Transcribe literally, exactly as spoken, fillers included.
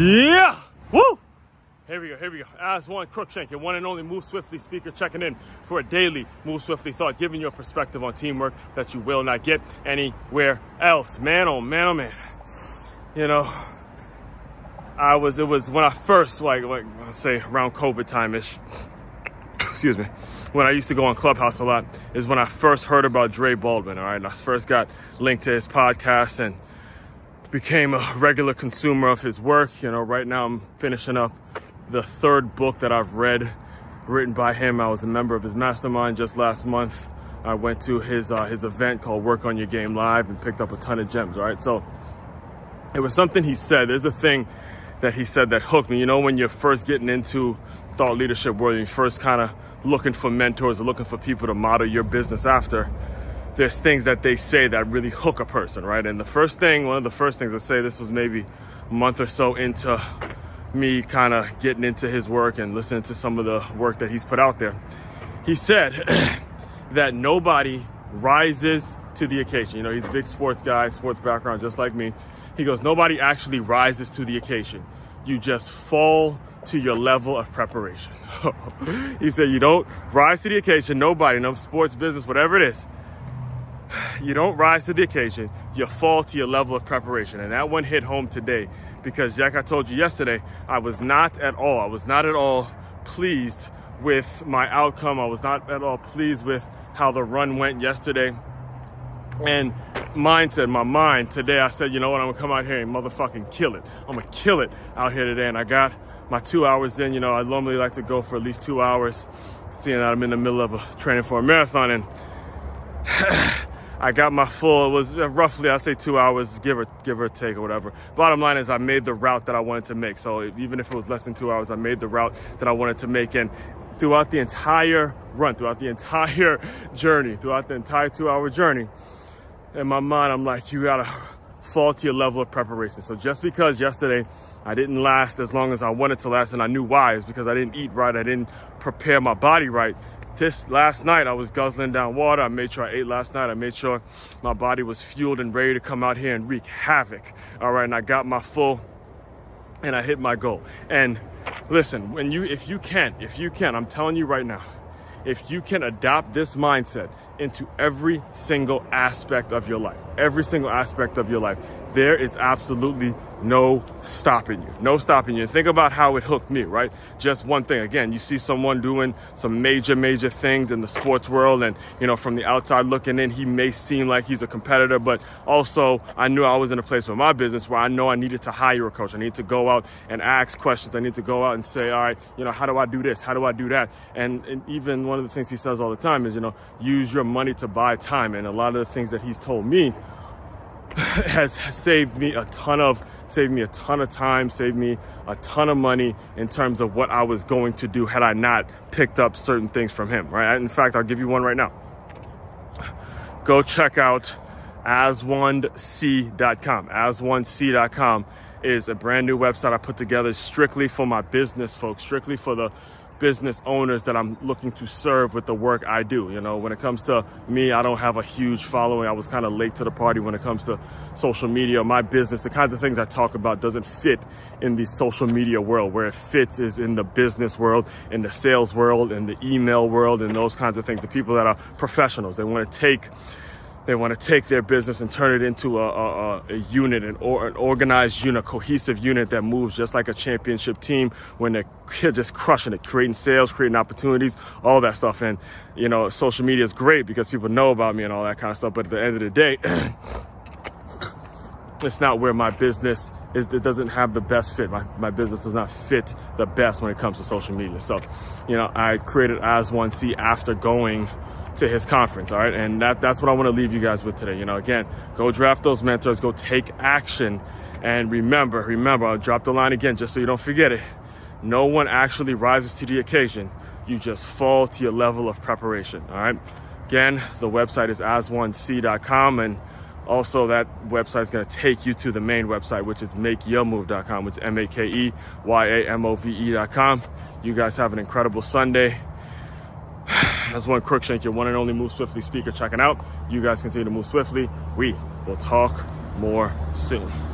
Yeah! Woo! Here we go, here we go. As one Crookshank, your one and only Move Swiftly speaker, checking in for a daily Move Swiftly thought, giving you a perspective on teamwork that you will not get anywhere else. Man, oh man, oh man. You know, I was, it was when I first, like, like I'll say around COVID time-ish, excuse me, when I used to go on Clubhouse a lot, is when I first heard about Dre Baldwin, all right? And I first got linked to his podcast and became a regular consumer of his work. You know, right now I'm finishing up the third book that I've read, written by him. I was a member of his mastermind just last month. I went to his uh, his event called Work On Your Game Live and picked up a ton of gems, all right? So it was something he said. There's a thing that he said that hooked me. You know, when you're first getting into thought leadership world, you're first kind of looking for mentors or looking for people to model your business after, there's things that they say that really hook a person, right? And the first thing, one of the first things I say, this was maybe a month or so into me kind of getting into his work and listening to some of the work that he's put out there. He said that nobody rises to the occasion. You know, he's a big sports guy, sports background, just like me. He goes, nobody actually rises to the occasion. You just fall to your level of preparation. He said, you don't rise to the occasion. Nobody, no sports, business, whatever it is. You don't rise to the occasion, you fall to your level of preparation. And that one hit home today because, like I told you yesterday, I was not at all, I was not at all pleased with my outcome. I was not at all pleased with how the run went yesterday. And mindset, my mind today, I said, you know what, I'm gonna come out here and motherfucking kill it. I'm gonna kill it out here today. And I got my two hours in. You know, I normally like to go for at least two hours, seeing that I'm in the middle of a training for a marathon. And I got my full, it was roughly, I'd say two hours, give or, give or take or whatever. Bottom line is I made the route that I wanted to make. So even if it was less than two hours, I made the route that I wanted to make. And throughout the entire run, throughout the entire journey, throughout the entire two-hour journey, in my mind, I'm like, you gotta fall to your level of preparation. So just because yesterday I didn't last as long as I wanted to last, and I knew why, is because I didn't eat right, I didn't prepare my body right. This last night, I was guzzling down water. I made sure I ate last night. I made sure my body was fueled and ready to come out here and wreak havoc. All right, and I got my full, and I hit my goal. And listen, when you, if you can, if you can, I'm telling you right now, if you can adopt this mindset into every single aspect of your life, every single aspect of your life, there is absolutely no stopping you, no stopping you. Think about how it hooked me, right? Just one thing. Again, you see someone doing some major, major things in the sports world. And, you know, from the outside looking in, he may seem like he's a competitor, but also I knew I was in a place with my business where I know I needed to hire a coach. I need to go out and ask questions. I need to go out and say, all right, you know, how do I do this? How do I do that? And, and even one of the things he says all the time is, you know, use your money to buy time. And a lot of the things that he's told me has saved me a ton of saved me a ton of time, saved me a ton of money in terms of what I was going to do had I not picked up certain things from him, right? In fact, I'll give you one right now. Go check out Aswand C dot com. Aswand C dot com is a brand new website I put together strictly for my business folks, strictly for the business owners that I'm looking to serve with the work I do. You know, when it comes to me, I don't have a huge following. I was kind of late to the party when it comes to social media. My business, the kinds of things I talk about doesn't fit in the social media world. Where it fits is in the business world, in the sales world, in the email world, and those kinds of things. The people that are professionals, they want to take They want to take their business and turn it into a, a, a unit, an, or, an organized unit, a cohesive unit that moves just like a championship team when they're just crushing it, creating sales, creating opportunities, all that stuff. And, you know, social media is great because people know about me and all that kind of stuff. But at the end of the day, it's not where my business is. It doesn't have the best fit. My, my business does not fit the best when it comes to social media. So, you know, I created As one C after going to his conference, all right? And that that's what I want to leave you guys with today. You know, again, go draft those mentors, go take action, and remember, remember, I'll drop the line again just so you don't forget it. No one actually rises to the occasion. You just fall to your level of preparation, all right? Again, the website is Aswand C dot com, and also that website is going to take you to the main website, which is make your move dot com, which is M A K E Y A M O V E dot com. You guys have an incredible Sunday. That's one Crookshank, your one and only Move Swiftly speaker checking out. You guys continue to move swiftly. We will talk more soon.